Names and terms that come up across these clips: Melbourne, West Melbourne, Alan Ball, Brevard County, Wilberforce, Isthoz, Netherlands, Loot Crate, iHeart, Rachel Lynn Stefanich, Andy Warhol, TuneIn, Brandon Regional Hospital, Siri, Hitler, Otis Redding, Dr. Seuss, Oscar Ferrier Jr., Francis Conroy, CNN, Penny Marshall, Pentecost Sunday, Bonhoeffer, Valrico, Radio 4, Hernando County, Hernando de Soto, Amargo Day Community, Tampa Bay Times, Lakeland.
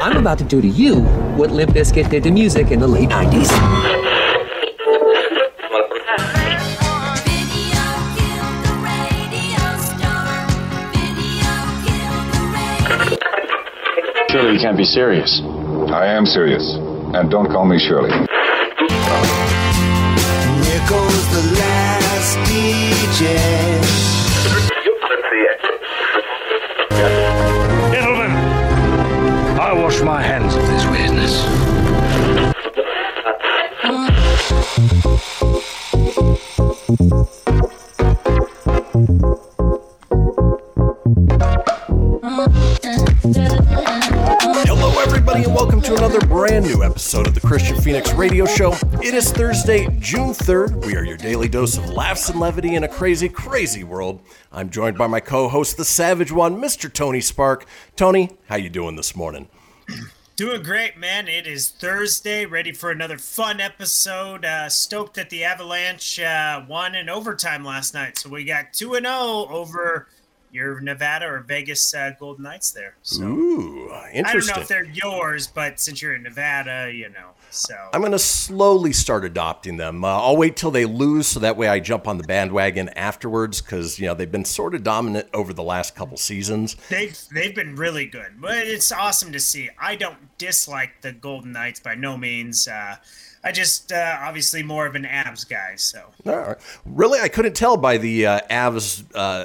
I'm about to do to you what Limp Bizkit did to music in the late 90s. Surely you can't be serious. I am serious. And don't call me Shirley. Here goes the last DJ. Gentlemen, I wash my hands of this weirdness. Welcome to another brand new episode of the Kristian Fenix Radio Show. It is Thursday, June 3rd. We are your daily dose of laughs and levity in a crazy, crazy world. I'm joined by my co-host, the Savage One, Mr. Tony Spark. Tony, how you doing this morning? Doing great, man. It is Thursday, ready for another fun episode. Stoked that the Avalanche won in overtime last night. So we got 2-0 over your Nevada or Vegas Golden Knights there. So, ooh, interesting. I don't know if they're yours, but since you're in Nevada, you know. So I'm going to slowly start adopting them. I'll wait till they lose so that way I jump on the bandwagon afterwards because, you know, they've been sort of dominant over the last couple seasons. They've been really good. But it's awesome to see. I don't dislike the Golden Knights by no means. I just obviously more of an Avs guy, so. Right. Really, I couldn't tell by the Avs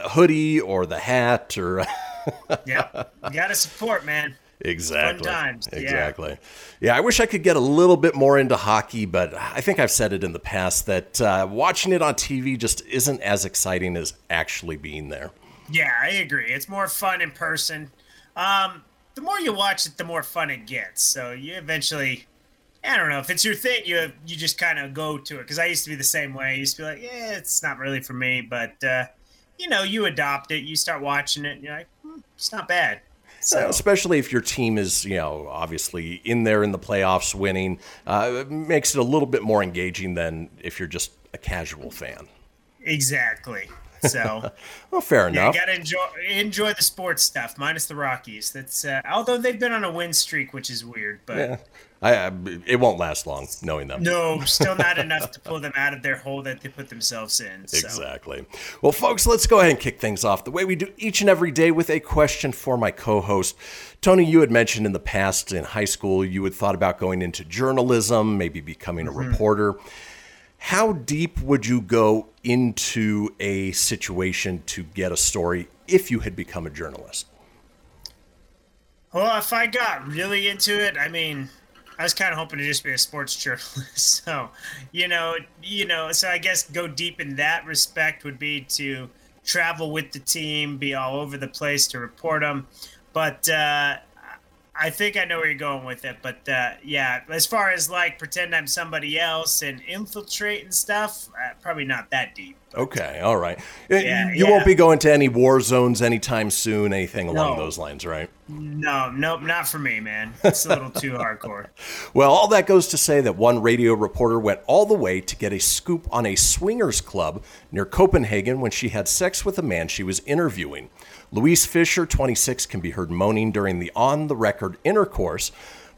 hoodie or the hat or. Yeah, you got to support, man. Exactly. Fun times. Exactly. Yeah, I wish I could get a little bit more into hockey, but I think I've said it in the past that watching it on TV just isn't as exciting as actually being there. Yeah, I agree. It's more fun in person. The more you watch it, the more fun it gets. So you eventually. I don't know if it's your thing. You just kind of go to it because I used to be the same way. I used to be like, yeah, it's not really for me, but you know, you adopt it. You start watching it, and you're like, it's not bad. So especially if your team is, you know, obviously in there in the playoffs, winning, it makes it a little bit more engaging than if you're just a casual fan. Exactly. So, well, fair enough. You gotta enjoy the sports stuff, minus the Rockies. That's although they've been on a win streak, which is weird, but. Yeah. It won't last long, knowing them. No, still not enough to pull them out of their hole that they put themselves in. So. Exactly. Well, folks, let's go ahead and kick things off the way we do each and every day with a question for my co-host. Tony, you had mentioned in the past in high school you had thought about going into journalism, maybe becoming a reporter. How deep would you go into a situation to get a story if you had become a journalist? Well, if I got really into it, I mean, I was kind of hoping to just be a sports journalist. So, so I guess go deep in that respect would be to travel with the team, be all over the place to report them. But I think I know where you're going with it. But, yeah, as far as, like, pretend I'm somebody else and infiltrate and stuff, probably not that deep. Okay, all right. Yeah, you won't be going to any war zones anytime soon, anything along those lines, right? No, not for me, man. It's a little too hardcore. Well, all that goes to say that one radio reporter went all the way to get a scoop on a swingers club near Copenhagen when she had sex with a man she was interviewing. Louise Fisher, 26, can be heard moaning during the on-the-record intercourse,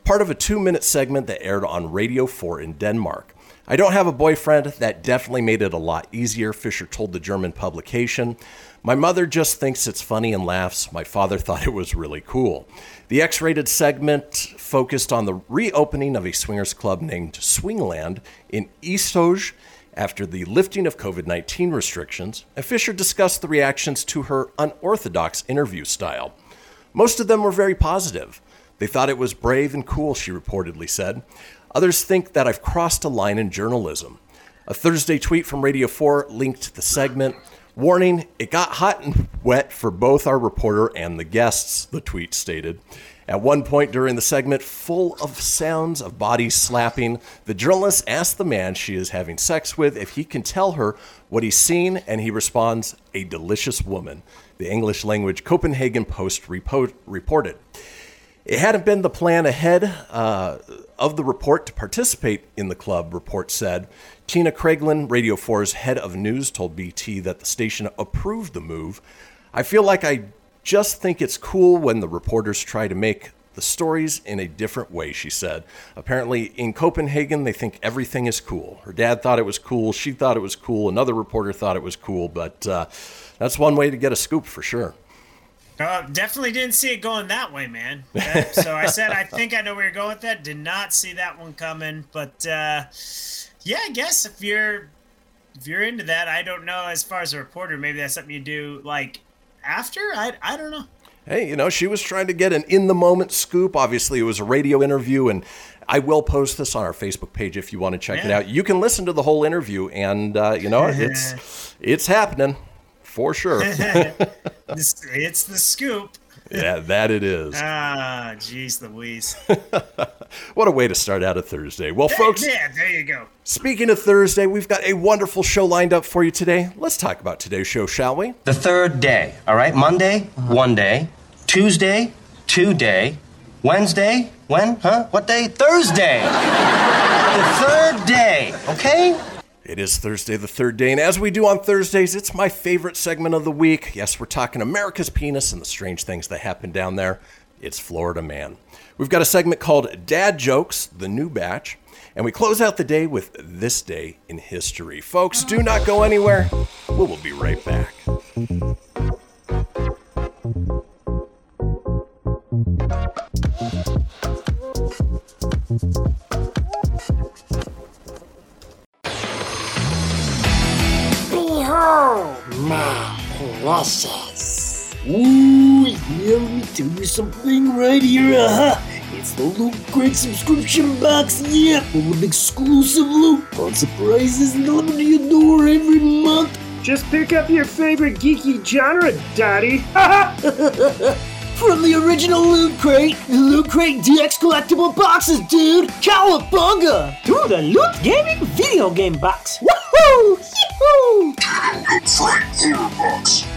part of a 2-minute segment that aired on Radio 4 in Denmark. I don't have a boyfriend. That definitely made it a lot easier, Fisher told the German publication. My mother just thinks it's funny and laughs. My father thought it was really cool. The X-rated segment focused on the reopening of a swingers club named Swingland in Isthoz after the lifting of COVID-19 restrictions, and Fisher discussed the reactions to her unorthodox interview style. Most of them were very positive. They thought it was brave and cool, she reportedly said. Others think that I've crossed a line in journalism. A Thursday tweet from Radio 4 linked the segment. Warning, it got hot and wet for both our reporter and the guests, the tweet stated. At one point during the segment, full of sounds of bodies slapping, the journalist asks the man she is having sex with if he can tell her what he's seen, and he responds, "A delicious woman," the English-language Copenhagen Post reported. It hadn't been the plan ahead of the report to participate in the club, report said. Tina Craiglin, Radio 4's head of news, told BT that the station approved the move. "I feel like I just think it's cool when the reporters try to make the stories in a different way," she said. Apparently, in Copenhagen, they think everything is cool. Her dad thought it was cool. She thought it was cool. Another reporter thought it was cool. But that's one way to get a scoop for sure. Definitely didn't see it going that way, man. Yeah, so I said, I think I know where you're going with that. Did not see that one coming. But yeah, I guess if you're into that, I don't know. As far as a reporter, maybe that's something you do like after? I don't know. Hey, you know, she was trying to get an in-the-moment scoop. Obviously, it was a radio interview, and I will post this on our Facebook page if you want to check it out. You can listen to the whole interview, and, you know, it's happening for sure. It's the scoop. Yeah, that it is. Ah, geez Louise. What a way to start out a Thursday. Well, folks. Yeah, there you go. Speaking of Thursday, we've got a wonderful show lined up for you today. Let's talk about today's show, shall we? The third day, all right? Monday, one day. Tuesday, 2 day. Wednesday, when? Huh? What day? Thursday. The third day, okay? It is Thursday, the third day, and as we do on Thursdays, it's my favorite segment of the week. Yes, we're talking America's penis and the strange things that happen down there. It's Florida Man. We've got a segment called Dad Jokes, the new batch, and we close out the day with This Day in History. Folks, do not go anywhere. We will be right back. Behold my precious. Ooh, yeah, let me tell you something right here. It's the Loot Crate subscription box, yeah, full of exclusive loot, fun surprises, delivered to your door every month. Just pick up your favorite geeky genre, Daddy. From the original Loot Crate, the Loot Crate DX collectible boxes, dude! Cowabunga! To the Loot Gaming video game box! Woohoo! Yee-hoo! To the Loot Crate Hero Box!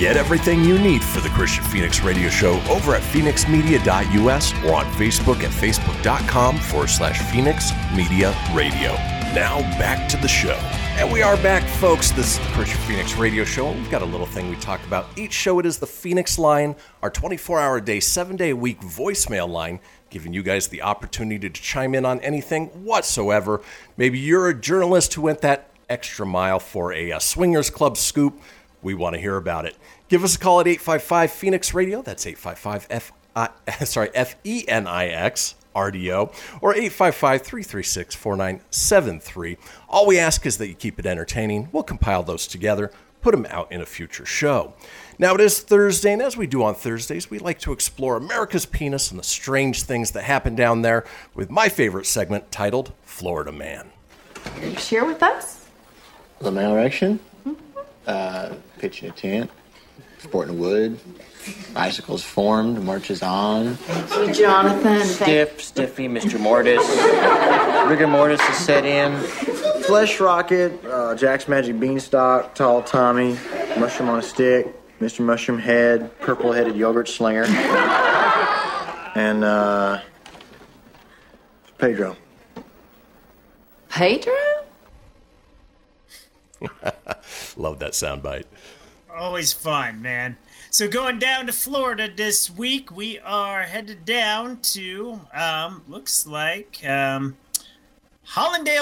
Get everything you need for the Kristian Fenix Radio Show over at phoenixmedia.us or on Facebook at facebook.com/Phoenix Media Radio. Now back to the show. And we are back, folks. This is the Kristian Fenix Radio Show. We've got a little thing we talk about each show. It is the Phoenix Line, our 24-hour day, 7-day-a-week voicemail line, giving you guys the opportunity to chime in on anything whatsoever. Maybe you're a journalist who went that extra mile for a swingers club scoop. We want to hear about it. Give us a call at 855-PHOENIX-RADIO. That's 855-FENIX-RDO or 855-336-4973. All we ask is that you keep it entertaining. We'll compile those together, put them out in a future show. Now, it is Thursday, and as we do on Thursdays, we like to explore America's penis and the strange things that happen down there with my favorite segment titled Florida Man. Are you here with us? The male erection? Pitching a tent, sporting wood, bicycles formed, marches on. So Jonathan. Stiffy, Mr. Mortis. Rigor Mortis has set in. Flesh Rocket, Jack's Magic Beanstalk, Tall Tommy, Mushroom on a Stick, Mr. Mushroom Head, Purple Headed Yogurt Slinger, and Pedro. Pedro? Love that soundbite. Always fun, man. So going down to Florida this week, we are headed down to, looks like, Hollandale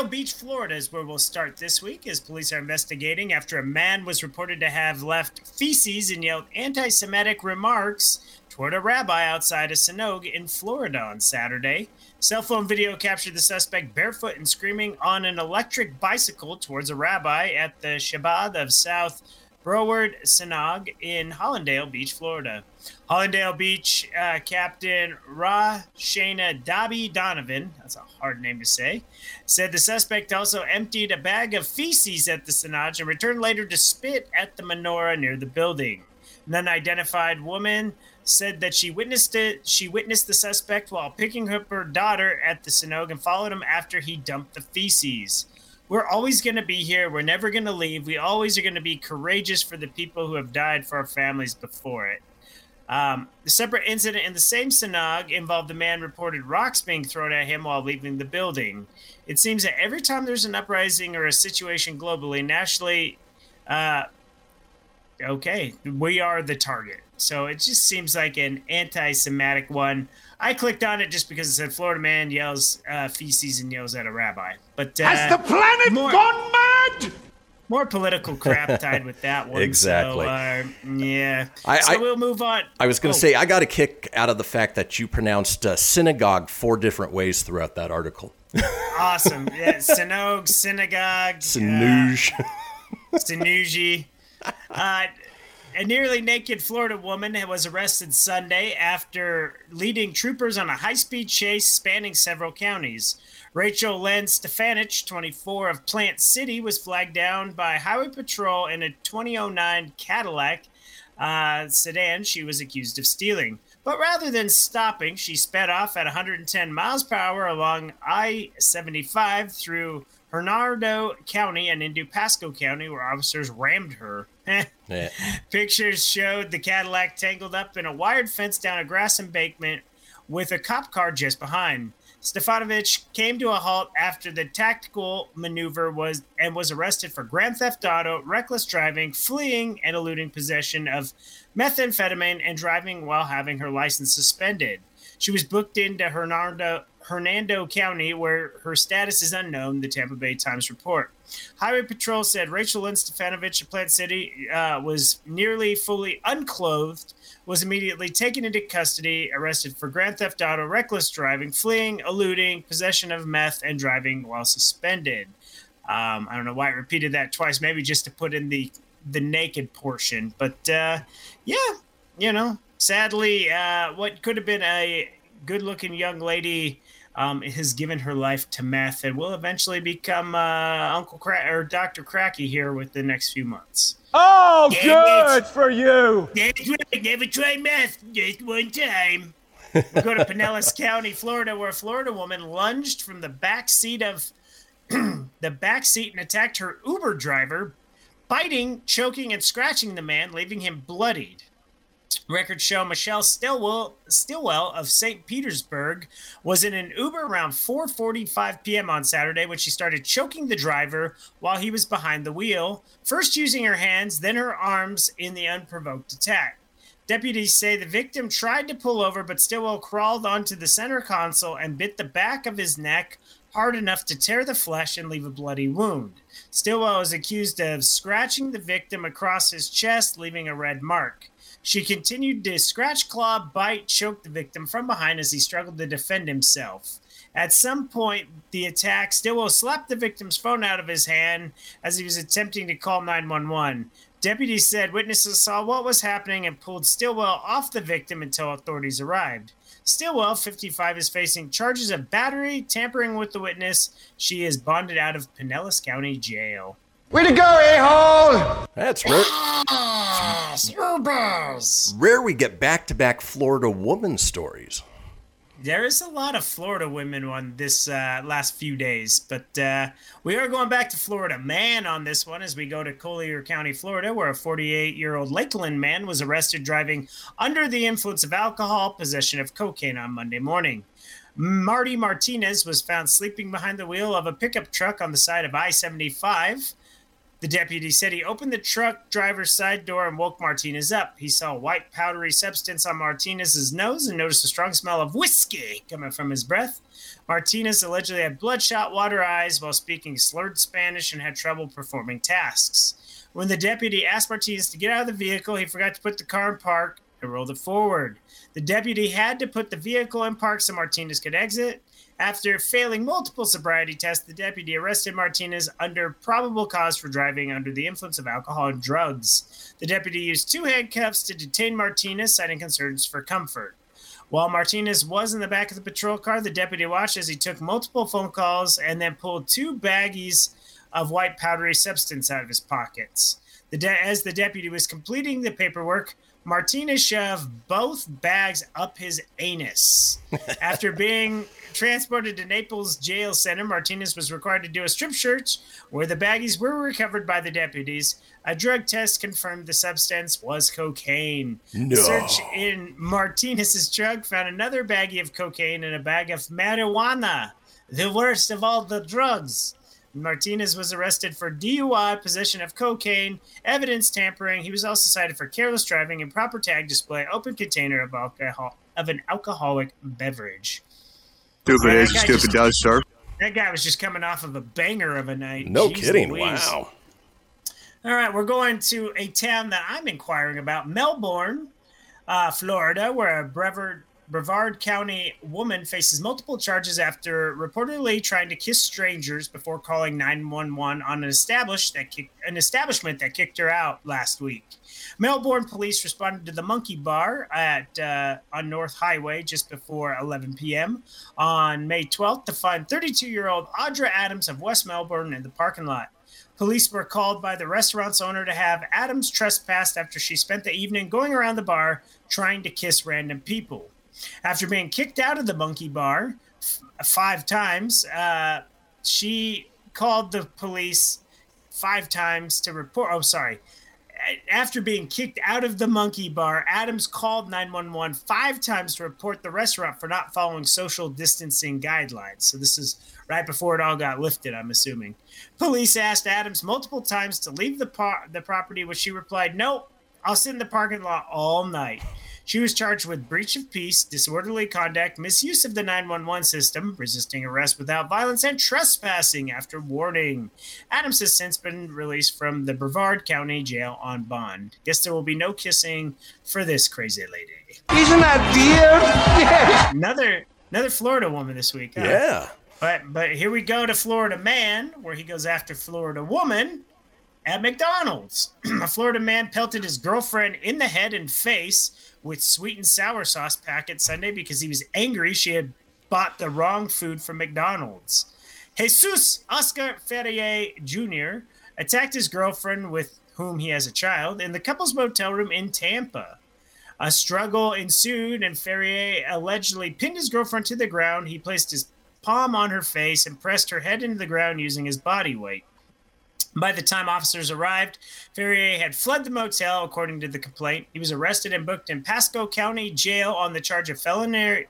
Beach, Florida is where we'll start this week as police are investigating after a man was reported to have left feces and yelled anti-Semitic remarks toward a rabbi outside a synagogue in Florida on Saturday. Cell phone video captured the suspect barefoot and screaming on an electric bicycle towards a rabbi at the Shabbat of South Broward Synagogue in Hollandale Beach, Florida. Hollandale Beach Captain Shana Dobby Donovan, that's a hard name to say, said the suspect also emptied a bag of feces at the synagogue and returned later to spit at the menorah near the building. An unidentified woman said that she witnessed it. She witnessed the suspect while picking up her daughter at the synagogue and followed him after he dumped the feces. We're always going to be here. We're never going to leave. We always are going to be courageous for the people who have died for our families before it. The separate incident in the same synagogue involved a man reported rocks being thrown at him while leaving the building. It seems that every time there's an uprising or a situation globally, nationally, we are the target. So it just seems like an anti-Semitic one. I clicked on it just because it said Florida man yells feces and yells at a rabbi. But has the planet gone mad? More political crap tied with that one. Exactly. So, yeah. So we'll move on. I was going to say, I got a kick out of the fact that you pronounced synagogue four different ways throughout that article. Awesome. Yeah, synagogue, synagogue. Sinuj. Sinuji. A nearly naked Florida woman was arrested Sunday after leading troopers on a high-speed chase spanning several counties. Rachel Lynn Stefanich, 24, of Plant City, was flagged down by Highway Patrol in a 2009 Cadillac sedan she was accused of stealing. But rather than stopping, she sped off at 110 miles per hour along I-75 through Hernando County and into Pasco County, where officers rammed her. Yeah. Pictures showed the Cadillac tangled up in a wired fence down a grass embankment with a cop car just behind. Stefanovich came to a halt after the tactical maneuver was arrested for grand theft auto, reckless driving, fleeing, and eluding possession of methamphetamine and driving while having her license suspended. She was booked into Hernando County, where her status is unknown, the Tampa Bay Times report. Highway Patrol said Rachel Lynn Stefanovich of Plant City was nearly fully unclothed, was immediately taken into custody, arrested for grand theft auto, reckless driving, fleeing, eluding, possession of meth, and driving while suspended. I don't know why it repeated that twice, maybe just to put in the naked portion. But, sadly, what could have been a good-looking young lady has given her life to meth and will eventually become Uncle or Dr. Cracky here with the next few months. Oh, good for you! That's right. Never try meth just one time. We go to Pinellas County, Florida, where a Florida woman lunged from the back seat of the back seat and attacked her Uber driver, biting, choking, and scratching the man, leaving him bloodied. Records show Michelle Stillwell of St. Petersburg was in an Uber around 4:45 p.m. on Saturday when she started choking the driver while he was behind the wheel, first using her hands, then her arms in the unprovoked attack. Deputies say the victim tried to pull over, but Stillwell crawled onto the center console and bit the back of his neck hard enough to tear the flesh and leave a bloody wound. Stillwell is accused of scratching the victim across his chest, leaving a red mark. She continued to scratch, claw, bite, choke the victim from behind as he struggled to defend himself. At some point, the attack, Stillwell slapped the victim's phone out of his hand as he was attempting to call 911. Deputies said witnesses saw what was happening and pulled Stillwell off the victim until authorities arrived. Stillwell, 55, is facing charges of battery, tampering with the witness. She is bonded out of Pinellas County Jail. Way to go, a-hole! That's rare. Yes, rare we get back-to-back Florida woman stories. There is a lot of Florida women on this last few days, but we are going back to Florida man on this one as we go to Collier County, Florida, where a 48-year-old Lakeland man was arrested driving under the influence of alcohol, possession of cocaine on Monday morning. Marty Martinez was found sleeping behind the wheel of a pickup truck on the side of I-75. The deputy said he opened the truck driver's side door and woke Martinez up. He saw a white, powdery substance on Martinez's nose and noticed a strong smell of whiskey coming from his breath. Martinez allegedly had bloodshot, water eyes while speaking slurred Spanish and had trouble performing tasks. When the deputy asked Martinez to get out of the vehicle, he forgot to put the car in park and rolled it forward. The deputy had to put the vehicle in park so Martinez could exit. After failing multiple sobriety tests, the deputy arrested Martinez under probable cause for driving under the influence of alcohol and drugs. The deputy used two handcuffs to detain Martinez, citing concerns for comfort. While Martinez was in the back of the patrol car, the deputy watched as he took multiple phone calls and then pulled two baggies of white powdery substance out of his pockets. As the deputy was completing the paperwork, Martinez shoved both bags up his anus. After being transported to Naples Jail Center, Martinez was required to do a strip search where the baggies were recovered by the deputies. A drug test confirmed the substance was cocaine. No. Search in Martinez's truck found another baggie of cocaine and a bag of marijuana, the worst of all the drugs. Martinez was arrested for DUI, possession of cocaine, evidence tampering. He was also cited for careless driving, improper tag display, open container of alcohol of an alcoholic beverage. Stupid is stupid does, sir. That guy was just coming off of a banger of a night. No Jeez kidding. Louise. Wow. All right, we're going to a town that I'm inquiring about, Melbourne, Florida, where a Brevard County woman faces multiple charges after reportedly trying to kiss strangers before calling 911 on an establishment that kicked her out last week. Melbourne police responded to the Monkey Bar on North Highway just before 11 p.m. on May 12th to find 32-year-old Audra Adams of West Melbourne in the parking lot. Police were called by the restaurant's owner to have Adams trespassed after she spent the evening going around the bar trying to kiss random people. After being kicked out of the Monkey Bar five times, she called the police five times to report. Oh, sorry. After being kicked out of the Monkey Bar, Adams called 911 five times to report the restaurant for not following social distancing guidelines. So this is right before it all got lifted, I'm assuming. Police asked Adams multiple times to leave the property, which she replied, "No, I'll sit in the parking lot all night." She was charged with breach of peace, disorderly conduct, misuse of the 911 system, resisting arrest without violence, and trespassing after warning. Adams has since been released from the Brevard County Jail on bond. Guess there will be no kissing for this crazy lady. Isn't that dear? Yeah. Another Florida woman this week. Huh? Yeah. But here we go to Florida man, where he goes after Florida woman at McDonald's. A Florida man pelted his girlfriend in the head and face with sweet and sour sauce packet Sunday because he was angry she had bought the wrong food from McDonald's. Jesus Oscar Ferrier Jr. attacked his girlfriend, with whom he has a child, in the couple's motel room in Tampa. A struggle ensued, and Ferrier allegedly pinned his girlfriend to the ground. He placed his palm on her face and pressed her head into the ground using his body weight. By the time officers arrived, Ferrier had fled the motel, according to the complaint. He was arrested and booked in Pasco County Jail on the charge of felony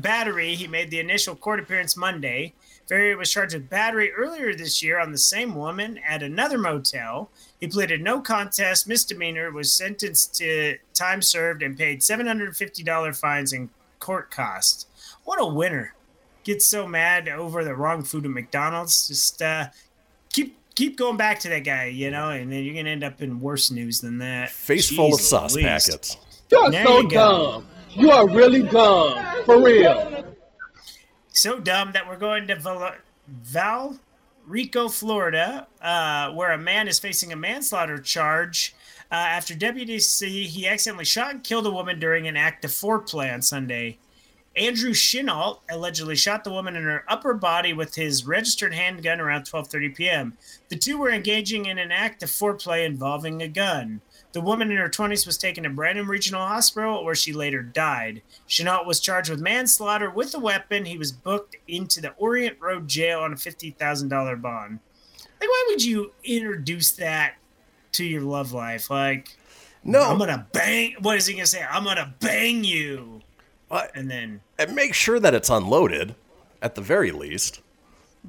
battery. He made the initial court appearance Monday. Ferrier was charged with battery earlier this year on the same woman at another motel. He pleaded no contest, misdemeanor, was sentenced to time served, and paid $750 fines and court costs. What a winner. Get so mad over the wrong food at McDonald's. Just keep going back to that guy, you know, and then you're going to end up in worse news than that. Face full of sauce packets. You're so dumb. You are really dumb. For real. So dumb that we're going to Valrico, Florida, where a man is facing a manslaughter charge after deputies say he accidentally shot and killed a woman during an act of foreplay on Sunday. Andrew Shinault allegedly shot the woman in her upper body with his registered handgun around 12:30 p.m. The two were engaging in an act of foreplay involving a gun. The woman in her 20s was taken to Brandon Regional Hospital, where she later died. Shinault was charged with manslaughter with a weapon. He was booked into the Orient Road Jail on a $50,000 bond. Like, why would you introduce that to your love life? Like, no, I'm going to bang. What is he going to say? I'm going to bang you. And make sure that it's unloaded, at the very least.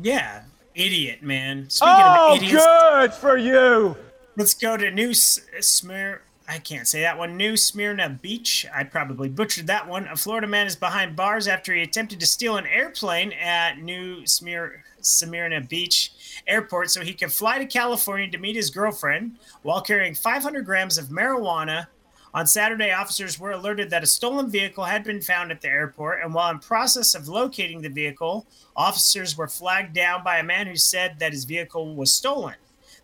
Yeah, idiot, man. Speaking of idiots. Oh, good for you. Let's go to New Smyrna. I can't say that one. New Smyrna Beach. I probably butchered that one. A Florida man is behind bars after he attempted to steal an airplane at New Smyrna Beach Airport so he could fly to California to meet his girlfriend while carrying 500 grams of marijuana. On Saturday, officers were alerted that a stolen vehicle had been found at the airport, and while in process of locating the vehicle, officers were flagged down by a man who said that his vehicle was stolen.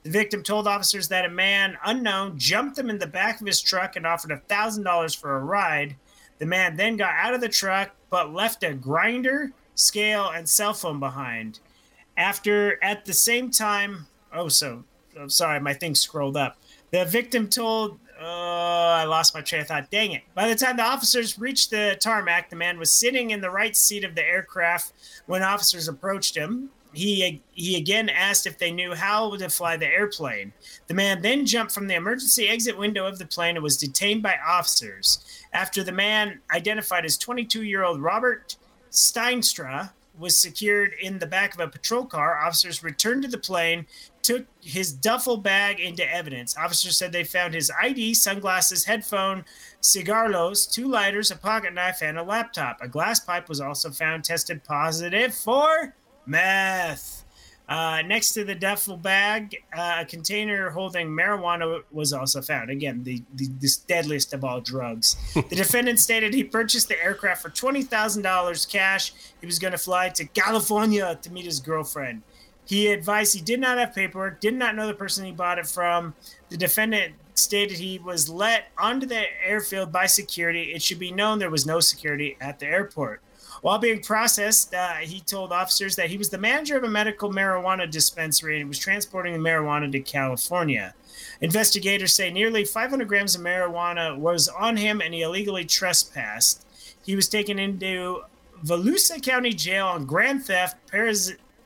The victim told officers that a man unknown jumped them in the back of his truck and offered $1,000 for a ride. The man then got out of the truck but left a grinder, scale, and cell phone behind. At the same time... I'm sorry, my thing scrolled up. The victim told... I lost my train of thought. Dang it. By the time the officers reached the tarmac, the man was sitting in the right seat of the aircraft when officers approached him. He again asked if they knew how to fly the airplane. The man then jumped from the emergency exit window of the plane and was detained by officers. After the man, identified as 22-year-old Robert Steinstra, was secured in the back of a patrol car, officers returned to the plane, took his duffel bag into evidence. Officers said they found his ID, sunglasses, headphone, cigarros, 2 lighters, a pocket knife, and a laptop. A glass pipe was also found, tested positive for meth. Next to the duffel bag, a container holding marijuana was also found. Again, this deadliest of all drugs. The defendant stated he purchased the aircraft for $20,000 cash. He was going to fly to California to meet his girlfriend. He advised he did not have paperwork, did not know the person he bought it from. The defendant stated he was let onto the airfield by security. It should be known there was no security at the airport. While being processed, he told officers that he was the manager of a medical marijuana dispensary and was transporting the marijuana to California. Investigators say nearly 500 grams of marijuana was on him and he illegally trespassed. He was taken into Volusia County Jail on grand theft,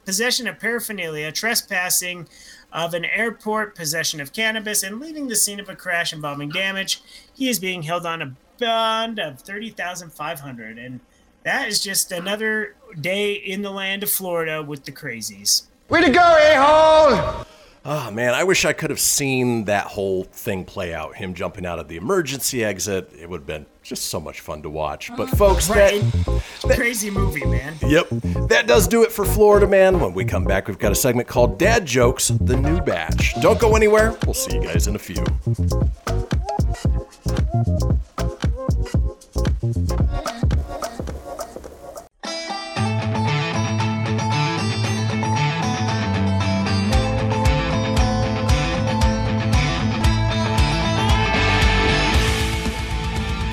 possession of paraphernalia, trespassing of an airport, possession of cannabis, and leaving the scene of a crash involving damage. He is being held on a bond of $30,500. And that is just another day in the land of Florida with the crazies. Way to go, a-hole! Oh, man, I wish I could have seen that whole thing play out. Him jumping out of the emergency exit. It would have been just so much fun to watch. But, folks, that crazy movie, man. Yep. That does do it for Florida Man. When we come back, we've got a segment called Dad Jokes, The New Batch. Don't go anywhere. We'll see you guys in a few.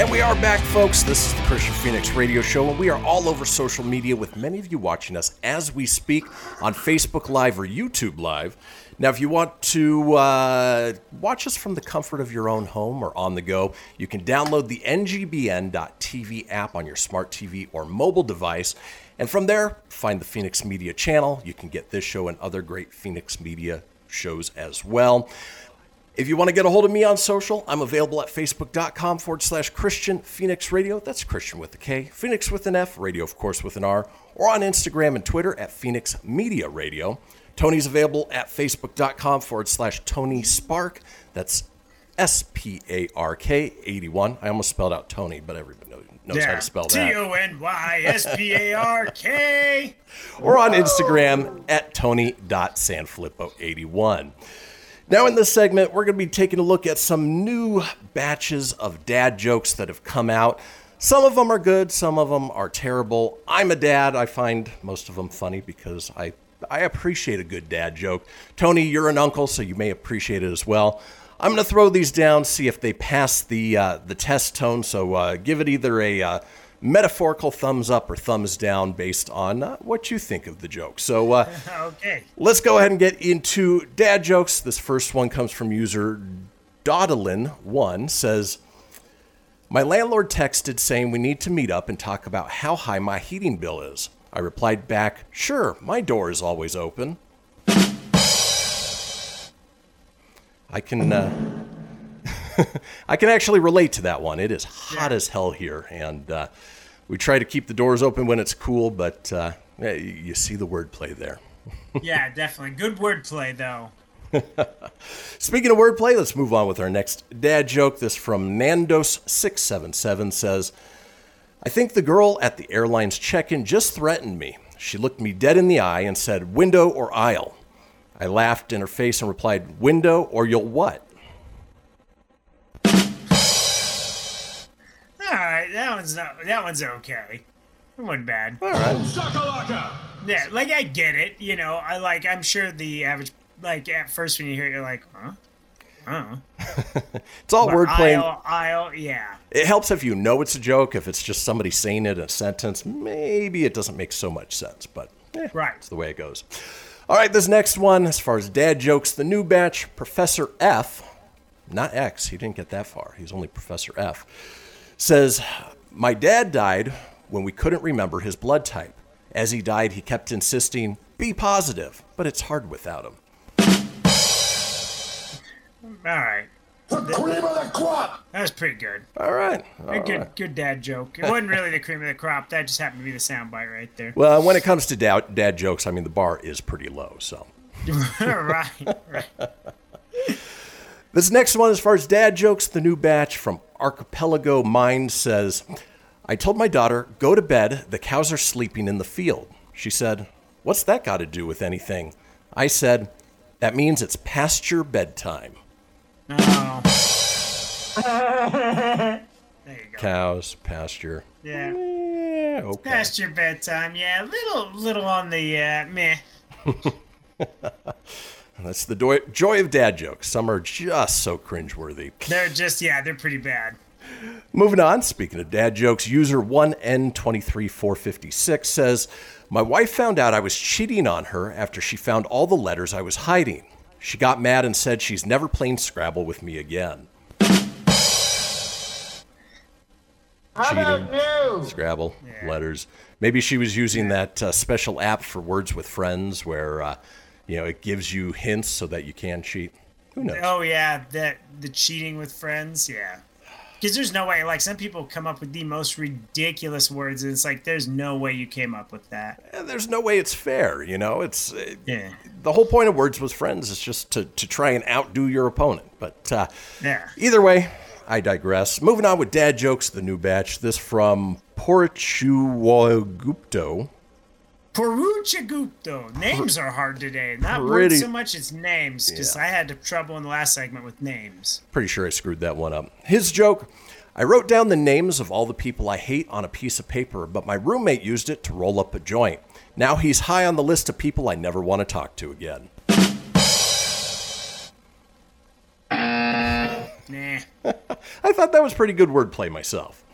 And we are back, folks. This is the Kristian Fenix Radio Show, and we are all over social media with many of you watching us as we speak on Facebook Live or YouTube Live. Now, if you want to watch us from the comfort of your own home or on the go, you can download the ngbn.tv app on your smart TV or mobile device. And from there, find the Phoenix Media channel. You can get this show and other great Phoenix Media shows as well. If you want to get a hold of me on social, I'm available at facebook.com/Kristian Fenix Radio. That's Kristian with a K, Phoenix with an F, radio, of course, with an R, or on Instagram and Twitter at Phoenix Media Radio. Tony's available at facebook.com/Tony Spark. That's S-P-A-R-K 81. I almost spelled out Tony, but everybody knows how to spell that. Tony Spark. Or on Instagram at Tony.Sanfilippo81. Now in this segment, we're going to be taking a look at some new batches of dad jokes that have come out. Some of them are good. Some of them are terrible. I'm a dad. I find most of them funny because I appreciate a good dad joke. Tony, you're an uncle, so you may appreciate it as well. I'm going to throw these down, see if they pass the test, Tone. So give it either a metaphorical thumbs up or thumbs down based on what you think of the joke. So okay. Let's go ahead and get into dad jokes. This first one comes from user Dodelin1, says, my landlord texted saying we need to meet up and talk about how high my heating bill is. I replied back, sure, my door is always open. I can I can actually relate to that one. It is hot as hell here, and we try to keep the doors open when it's cool, but you see the wordplay there. Yeah, definitely. Good wordplay, though. Speaking of wordplay, let's move on with our next dad joke. This from Nandos677 says, I think the girl at the airline's check-in just threatened me. She looked me dead in the eye and said, window or aisle? I laughed in her face and replied, window or you'll what? All right, that one's okay. That wasn't bad. All right. Shakalaka. Yeah, like I get it. You know, I'm sure the average, like at first when you hear it, you're like, huh? It's all wordplay. Aisle, yeah. It helps if you know it's a joke. If it's just somebody saying it in a sentence, maybe it doesn't make so much sense, but right. It's the way it goes. All right, this next one, as far as dad jokes, the new batch, Professor F, not X, he didn't get that far. He's only Professor F, says, my dad died when we couldn't remember his blood type. As he died, he kept insisting, be positive, but it's hard without him. All right. The cream of the crop. That was pretty good. All right. Good dad joke. It wasn't really the cream of the crop. That just happened to be the soundbite right there. Well, when it comes to dad jokes, I mean, the bar is pretty low, so. Right. This next one, as far as dad jokes, the new batch from Archipelago Mind says, I told my daughter, go to bed. The cows are sleeping in the field. She said, what's that got to do with anything? I said, that means it's past your bedtime. Oh. There you go. Cows, pasture. Yeah. Okay. Past your bedtime. Yeah, little on the meh. That's the joy of dad jokes. Some are just so cringeworthy. They're just, they're pretty bad. Moving on, speaking of dad jokes, user 1N23456 says, my wife found out I was cheating on her after she found all the letters I was hiding. She got mad and said she's never playing Scrabble with me again. How about you? Scrabble, letters. Maybe she was using that special app for Words with Friends where, it gives you hints so that you can cheat. Who knows? Oh, yeah, the cheating with friends, yeah. Because there's no way, like, some people come up with the most ridiculous words, and it's like, there's no way you came up with that. And there's no way it's fair, you know? The whole point of Words with Friends is just to try and outdo your opponent. But either way, I digress. Moving on with dad jokes, the new batch. This from Poruchagupto. Poruchagupto. Names are hard today. Not words so much, it's names, because I had trouble in the last segment with names. Pretty sure I screwed that one up. His joke, I wrote down the names of all the people I hate on a piece of paper, but my roommate used it to roll up a joint. Now he's high on the list of people I never want to talk to again. Nah. I thought that was pretty good wordplay myself.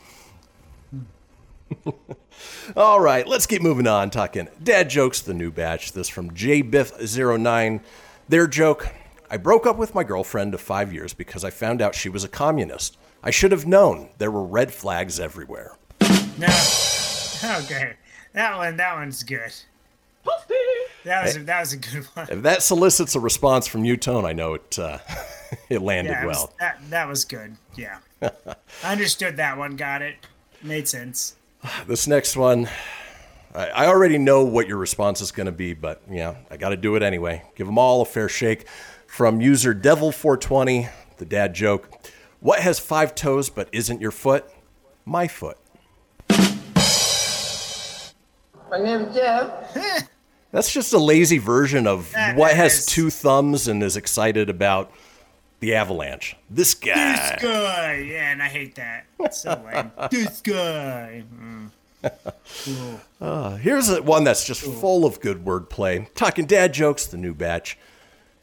All right, let's keep moving on, talking dad jokes, the new batch. This from JBiff09. Their joke, I broke up with my girlfriend of 5 years because I found out she was a communist. I should have known. There were red flags everywhere. No. Okay. That one's good. That was a good one. If that solicits a response from you, Tone, I know it landed well. That was good, yeah. I understood that one, got it. Made sense. This next one, I already know what your response is going to be, but I got to do it anyway. Give them all a fair shake. From user Devil420, the dad joke. What has 5 toes but isn't your foot? My foot. My name's Jeff. That's just a lazy version of what has 2 thumbs and is excited about the Avalanche. This guy. Yeah, and I hate that. It's so lame. This guy. Cool. Here's one that's just full of good wordplay. Talking dad jokes, the new batch.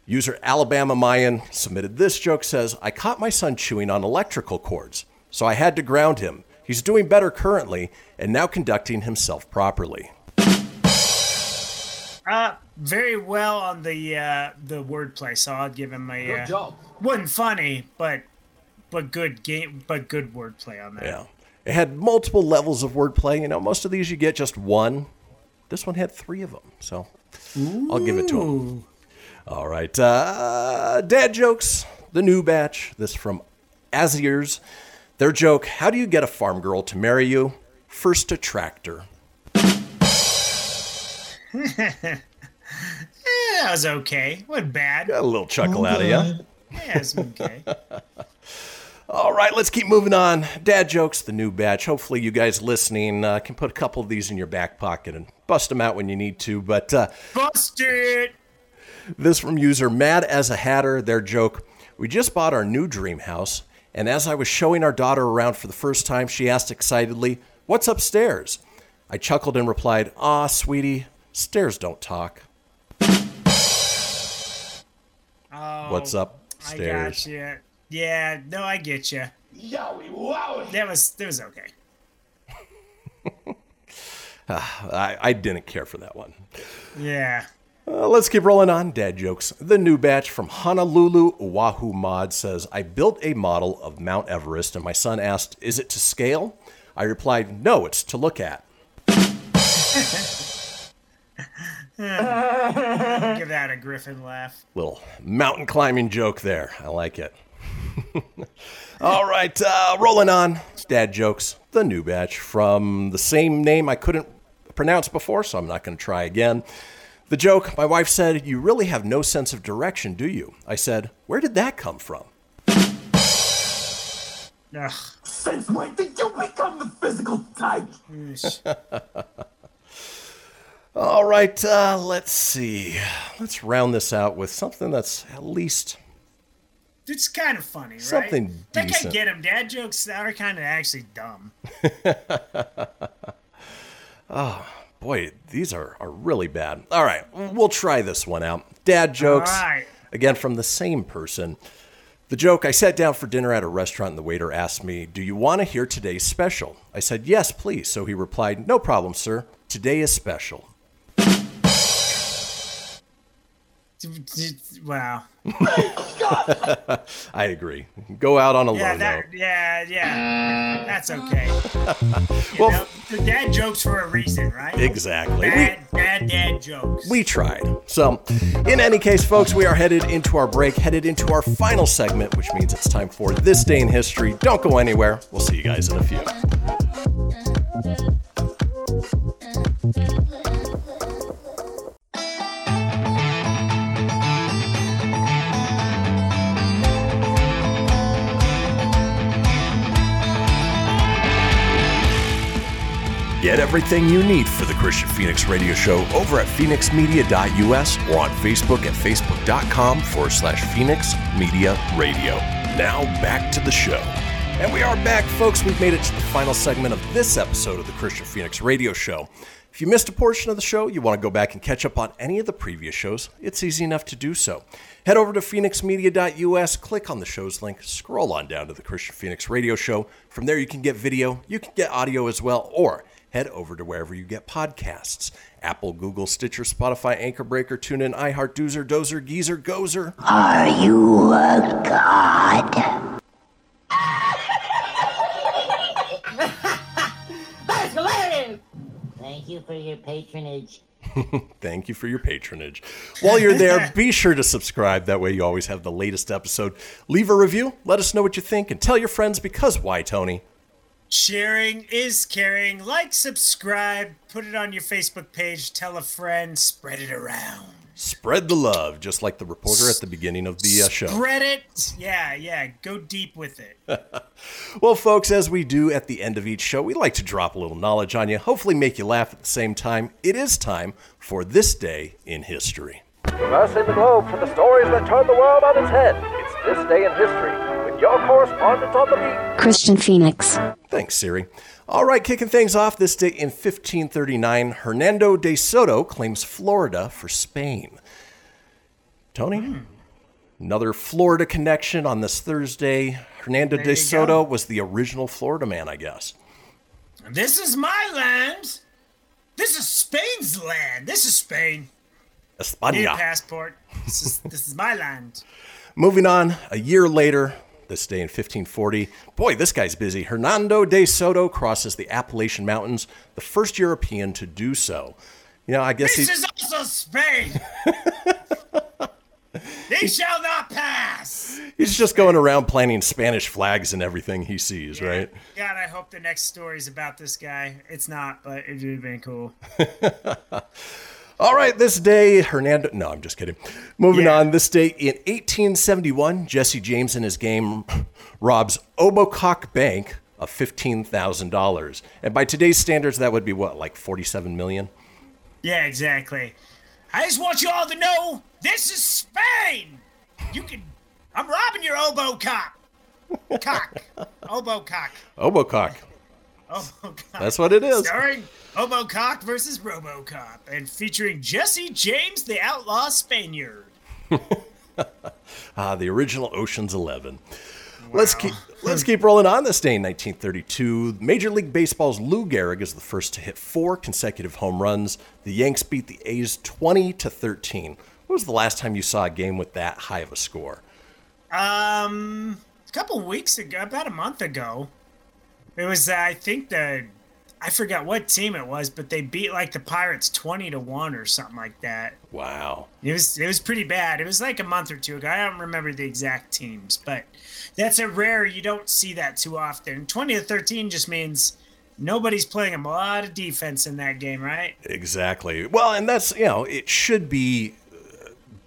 User Alabama Mayan submitted this joke, says, I caught my son chewing on electrical cords, so I had to ground him. He's doing better currently and now conducting himself properly. Very well on the wordplay, so I'll give him a good job. Wasn't funny, but good game, but good wordplay on that. Yeah, it had multiple levels of wordplay. Most of these you get just one. This one had 3 of them, so I'll give it to him. All right, dad jokes. the new batch, this from Azier's. Their joke, how do you get a farm girl to marry you? First, a tractor. That was okay. Wasn't bad. Got a little chuckle out of you. Yeah, it's okay. All right, let's keep moving on. Dad jokes, the new batch. Hopefully you guys listening can put a couple of these in your back pocket and bust them out when you need to. But bust it! This from user Mad as a Hatter. Their joke, we just bought our new dream house, and as I was showing our daughter around for the first time, she asked excitedly, what's upstairs? I chuckled and replied, aw, sweetie, stairs don't talk. Oh, what's upstairs? I got you. Yeah, no, I get you. Yowie, wowie. That was okay. I didn't care for that one. Yeah. Let's keep rolling on. Dad jokes. The new batch from Honolulu, Oahu Mod says, I built a model of Mount Everest, and my son asked, is it to scale? I replied, no, it's to look at. Give that a Griffin laugh. Little mountain climbing joke there. I like it. All right, rolling on. Dad jokes. The new batch from the same name I couldn't pronounce before, so I'm not going to try again. The joke, my wife said, you really have no sense of direction, do you? I said, where did that come from? Ugh. Since when did you become the physical type? All right, let's see. Let's round this out with something that's at least... It's kind of funny, right? Something decent. I think I get them. Dad jokes are kind of actually dumb. Oh, boy, these are really bad. All right, we'll try this one out. Dad jokes, all right. Again, from the same person. The joke, I sat down for dinner at a restaurant, and the waiter asked me, do you want to hear today's special? I said, yes, please. So he replied, no problem, sir. Today is special. Wow. I agree. Go out on a low note. Yeah. That's okay. Well, the dad jokes for a reason, right? Exactly. Bad dad jokes. We tried. So, in any case, folks, we are headed into our break, headed into our final segment, which means it's time for This Day in History. Don't go anywhere. We'll see you guys in a few. Get everything you need for the Kristian Fenix Radio Show over at phoenixmedia.us or on Facebook at facebook.com/Phoenix Media Radio. Now back to the show. And we are back, folks. We've made it to the final segment of this episode of the Kristian Fenix Radio Show. If you missed a portion of the show, you want to go back and catch up on any of the previous shows, it's easy enough to do so. Head over to phoenixmedia.us, click on the show's link, scroll on down to the Kristian Fenix Radio Show. From there, you can get video, you can get audio as well, or head over to wherever you get podcasts. Apple, Google, Stitcher, Spotify, Anchor Breaker, TuneIn, iHeart, Doozer, Dozer, Geezer, Gozer. Are you a god? That's hilarious! Thank you for your patronage. Thank you for your patronage. While you're there, be sure to subscribe. That way you always have the latest episode. Leave a review. Let us know what you think and tell your friends because why, Tony? Sharing is caring. Like, subscribe, put it on your Facebook page, tell a friend, spread it around. Spread the love, just like the reporter at the beginning of the show. Spread it. Yeah. Go deep with it. Well, folks, as we do at the end of each show, we like to drop a little knowledge on you, hopefully make you laugh at the same time. It is time for This Day in History. Traversing the globe for the stories that turn the world on its head. It's This Day in History. Your correspondent on the beat, Kristian Fenix. Thanks, Siri. All right, kicking things off this day in 1539, Hernando de Soto claims Florida for Spain. Tony, Another Florida connection on this Thursday. Hernando de Soto was the original Florida man, I guess. This is my land. This is Spain's land. This is Spain. España. Need a passport. This is my land. Moving on, a year later... This day in 1540. Boy, this guy's busy. Hernando de Soto crosses the Appalachian Mountains, the first European to do so. You know, I guess this is also Spain. They shall not pass. He's just going around planting Spanish flags and everything he sees, yeah. Right? God, I hope the next story's about this guy. It's not, but it would have been cool. All right, this day, Hernando... No, I'm just kidding. Moving on, this day in 1871, Jesse James and his gang robs Obocock Bank of $15,000. And by today's standards, that would be, what, like $47 million? Yeah, exactly. I just want you all to know, this is Spain! I'm robbing your Obocock. Obocock. Obocock. That's what it is. Starring Obocock versus Robocop and featuring Jesse James, the outlaw Spaniard. The original Ocean's 11. Wow. Let's keep rolling on this day in 1932. Major League Baseball's Lou Gehrig is the first to hit 4 consecutive home runs. The Yanks beat the A's 20-13. When was the last time you saw a game with that high of a score? A couple weeks ago, about a month ago. It was, I forgot what team it was, but they beat like the Pirates 20-1 or something like that. Wow. It was pretty bad. It was like a month or two ago. I don't remember the exact teams, but that's a rare. You don't see that too often. 20-13 just means nobody's playing a lot of defense in that game, right? Exactly. Well, and that's, it should be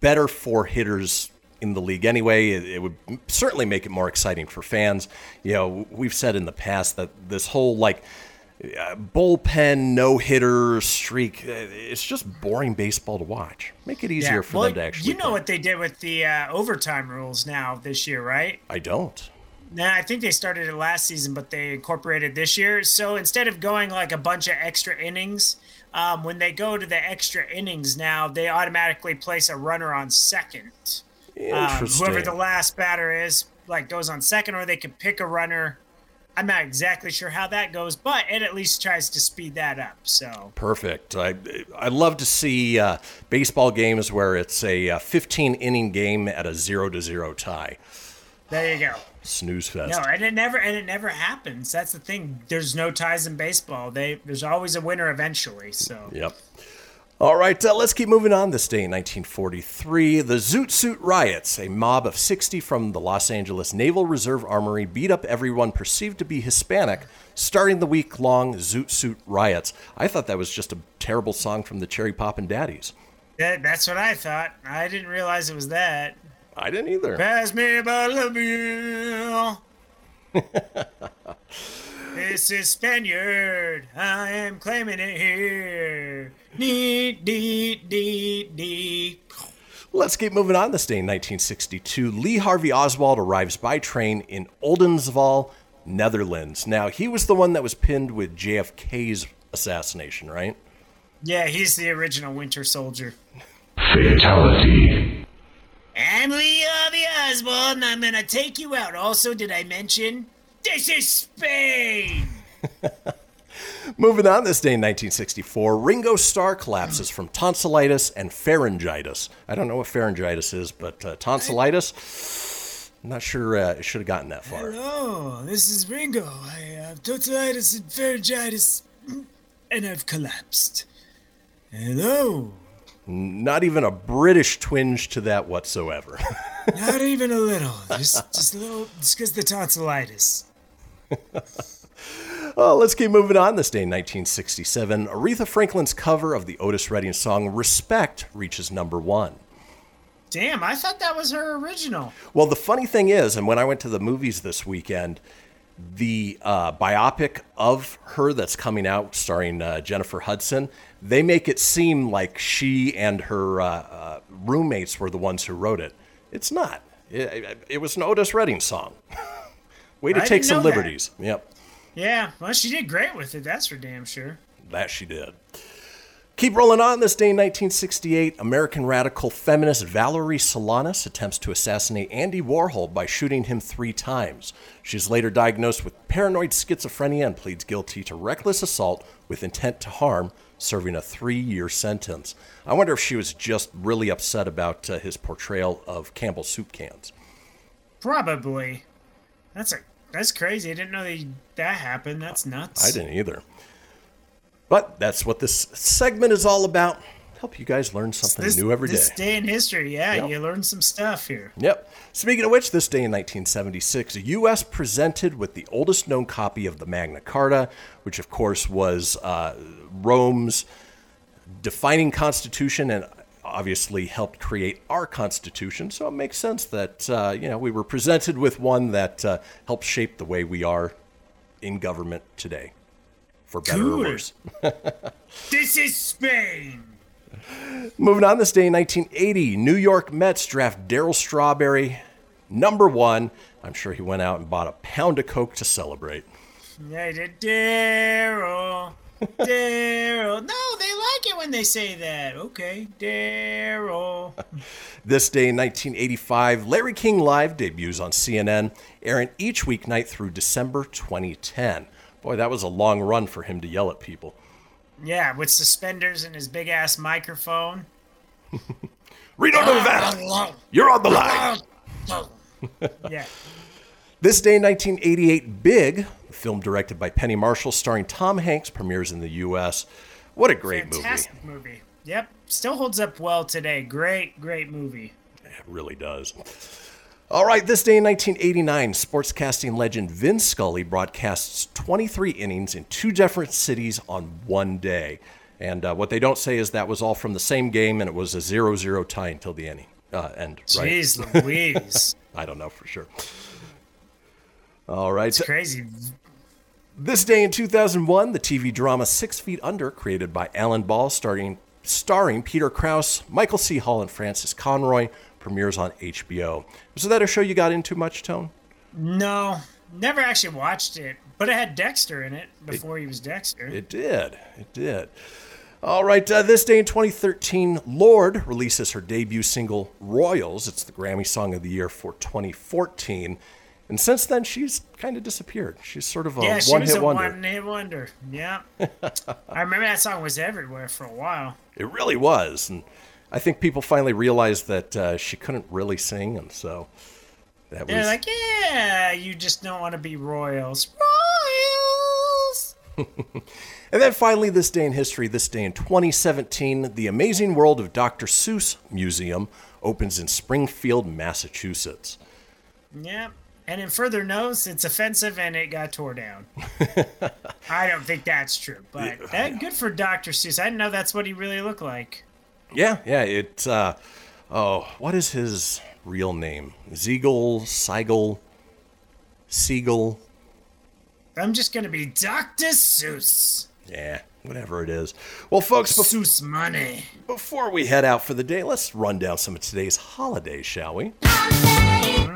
better for hitters in the league anyway. It would certainly make it more exciting for fans. We've said in the past that this whole bullpen no-hitter streak, it's just boring baseball to watch. Make it easier for them to actually play. What they did with the overtime rules now this year, right? I don't. Nah, I think they started it last season, but they incorporated this year. So instead of going like a bunch of extra innings, when they go to the extra innings now, they automatically place a runner on second. Whoever the last batter is, goes on second, or they could pick a runner. I'm not exactly sure how that goes, but it at least tries to speed that up. So perfect. I love to see baseball games where it's a 15-inning game at a 0-0 tie. There you go. Snooze fest. No, and it never happens. That's the thing. There's no ties in baseball. There's always a winner eventually. So yep. All right, let's keep moving on. This day in 1943, the Zoot Suit Riots, a mob of 60 from the Los Angeles Naval Reserve Armory, beat up everyone perceived to be Hispanic, starting the week-long Zoot Suit Riots. I thought that was just a terrible song from the Cherry Poppin' Daddies. That's what I thought. I didn't realize it was that. I didn't either. Pass me a bottle of beer. This is Spaniard. I am claiming it here. Let's keep moving on. This day in 1962, Lee Harvey Oswald arrives by train in Oldenzaal, Netherlands. Now, he was the one that was pinned with JFK's assassination, right? Yeah, he's the original Winter Soldier. Fatality. I'm Lee Harvey Oswald, and I'm going to take you out. Also, did I mention... This is Spain! Moving on, this day in 1964, Ringo Starr collapses from tonsillitis and pharyngitis. I don't know what pharyngitis is, but tonsillitis? I'm not sure I should have gotten that far. Hello, this is Ringo. I have tonsillitis and pharyngitis, and I've collapsed. Hello. Not even a British twinge to that whatsoever. Not even a little. Just a little. Just because the tonsillitis. Oh, let's keep moving on. This day in 1967, Aretha Franklin's cover of the Otis Redding song Respect reaches #1. Damn, I thought that was her original. Well, the funny thing is, and when I went to the movies this weekend, the biopic of her that's coming out starring Jennifer Hudson, they make it seem like she and her roommates were the ones who wrote it. It's not. It was an Otis Redding song. Way to take some liberties. That. Yep. Yeah, well, she did great with it. That's for damn sure. That she did. Keep rolling on. This day in 1968, American radical feminist Valerie Solanas attempts to assassinate Andy Warhol by shooting him 3 times. She's later diagnosed with paranoid schizophrenia and pleads guilty to reckless assault with intent to harm, serving a 3-year sentence. I wonder if she was just really upset about his portrayal of Campbell's soup cans. Probably. That's crazy. I didn't know that happened. That's nuts. I didn't either. But that's what this segment is all about. help you guys learn something new every day. This day in history, you learn some stuff here. Yep. Speaking of which, this day in 1976, the U.S. presented with the oldest known copy of the Magna Carta, which, of course, was Rome's defining constitution and obviously helped create our constitution. So it makes sense that, we were presented with one that helped shape the way we are in government today. For better or worse. This is Spain. Moving on, this day in 1980, New York Mets draft Darryl Strawberry, number one. I'm sure he went out and bought a pound of Coke to celebrate. Yeah, Darryl. Darryl. No, they like it when they say that. Okay, Darryl. This day in 1985, Larry King Live debuts on CNN, airing each weeknight through December 2010. Boy, that was a long run for him to yell at people. Yeah, with suspenders and his big-ass microphone. Reno Nevada, you're on the line. Yeah. This day in 1988, Big, the film directed by Penny Marshall, starring Tom Hanks, premieres in the U.S. What a great fantastic movie. Yep, still holds up well today. Great, great movie. It really does. All right, this day in 1989, sportscasting legend Vin Scully broadcasts 23 innings in two different cities on one day. And what they don't say is that was all from the same game, and it was a 0-0 tie until the end, right? Jeez Louise. I don't know for sure. All right. It's crazy. This day in 2001, the TV drama 6 Feet Under, created by Alan Ball, starring Peter Krause, Michael C. Hall, and Francis Conroy, premieres on HBO. Was that a show you got into much, Tone? No, never actually watched it, but it had Dexter in it before he was Dexter. It did. All right, this day in 2013, Lorde releases her debut single, Royals. It's the Grammy Song of the Year for 2014. And since then, she's kind of disappeared. She's sort of a one-hit wonder. Yeah, she was a one-hit wonder. Yeah. I remember that song was everywhere for a while. It really was, and I think people finally realized that she couldn't really sing, and so that was... They're like, yeah, you just don't want to be Royals. Royals! And then finally, this day in history, this day in 2017, the Amazing World of Dr. Seuss Museum opens in Springfield, Massachusetts. Yeah, and in further notes, it's offensive and it got torn down. I don't think that's true, but good for Dr. Seuss. I didn't know that's what he really looked like. Yeah, it, what is his real name? Siegel? I'm just going to be Dr. Seuss. Yeah, whatever it is. Well, folks, Seuss money. Before we head out for the day, let's run down some of today's holidays, shall we?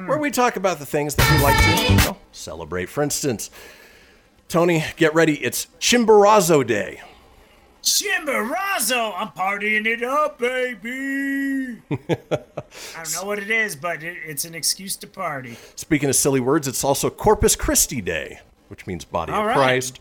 Where we talk about the things that we like to celebrate. For instance, Tony, get ready. It's Chimborazo Day. Chimborazo! I'm partying it up, baby! I don't know what it is, but it's an excuse to party. Speaking of silly words, it's also Corpus Christi Day, which means Body of Christ.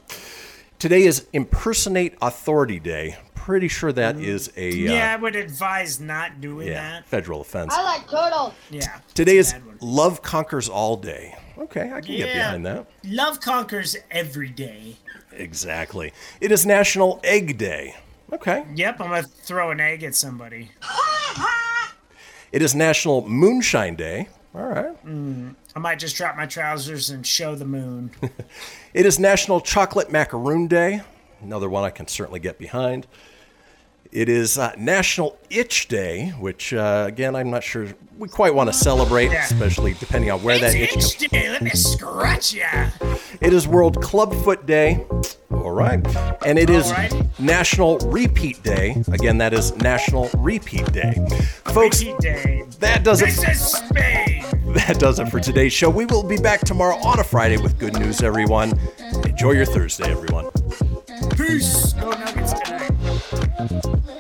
Today is Impersonate Authority Day. Pretty sure that is a... yeah, I would advise not doing that. Federal offense. I like turtles! Yeah. Today is Love Conquers All Day. Okay, I can get behind that. Love conquers every day. Exactly. It is National Egg Day. Okay. Yep, I'm going to throw an egg at somebody. It is National Moonshine Day. All right. I might just drop my trousers and show the moon. It is National Chocolate Macaroon Day. Another one I can certainly get behind. It is National Itch Day, which, again, I'm not sure we quite want to celebrate, especially depending on where it's that itch goes. Itch Day, let me scratch ya. It is World Clubfoot Day. All right. And it is National Repeat Day. Again, that is National Repeat Day. Folks, Repeat Day. That does it. This is Spain. That does it for today's show. We will be back tomorrow on a Friday with good news, everyone. Enjoy your Thursday, everyone. Peace. Go Nuggets tonight.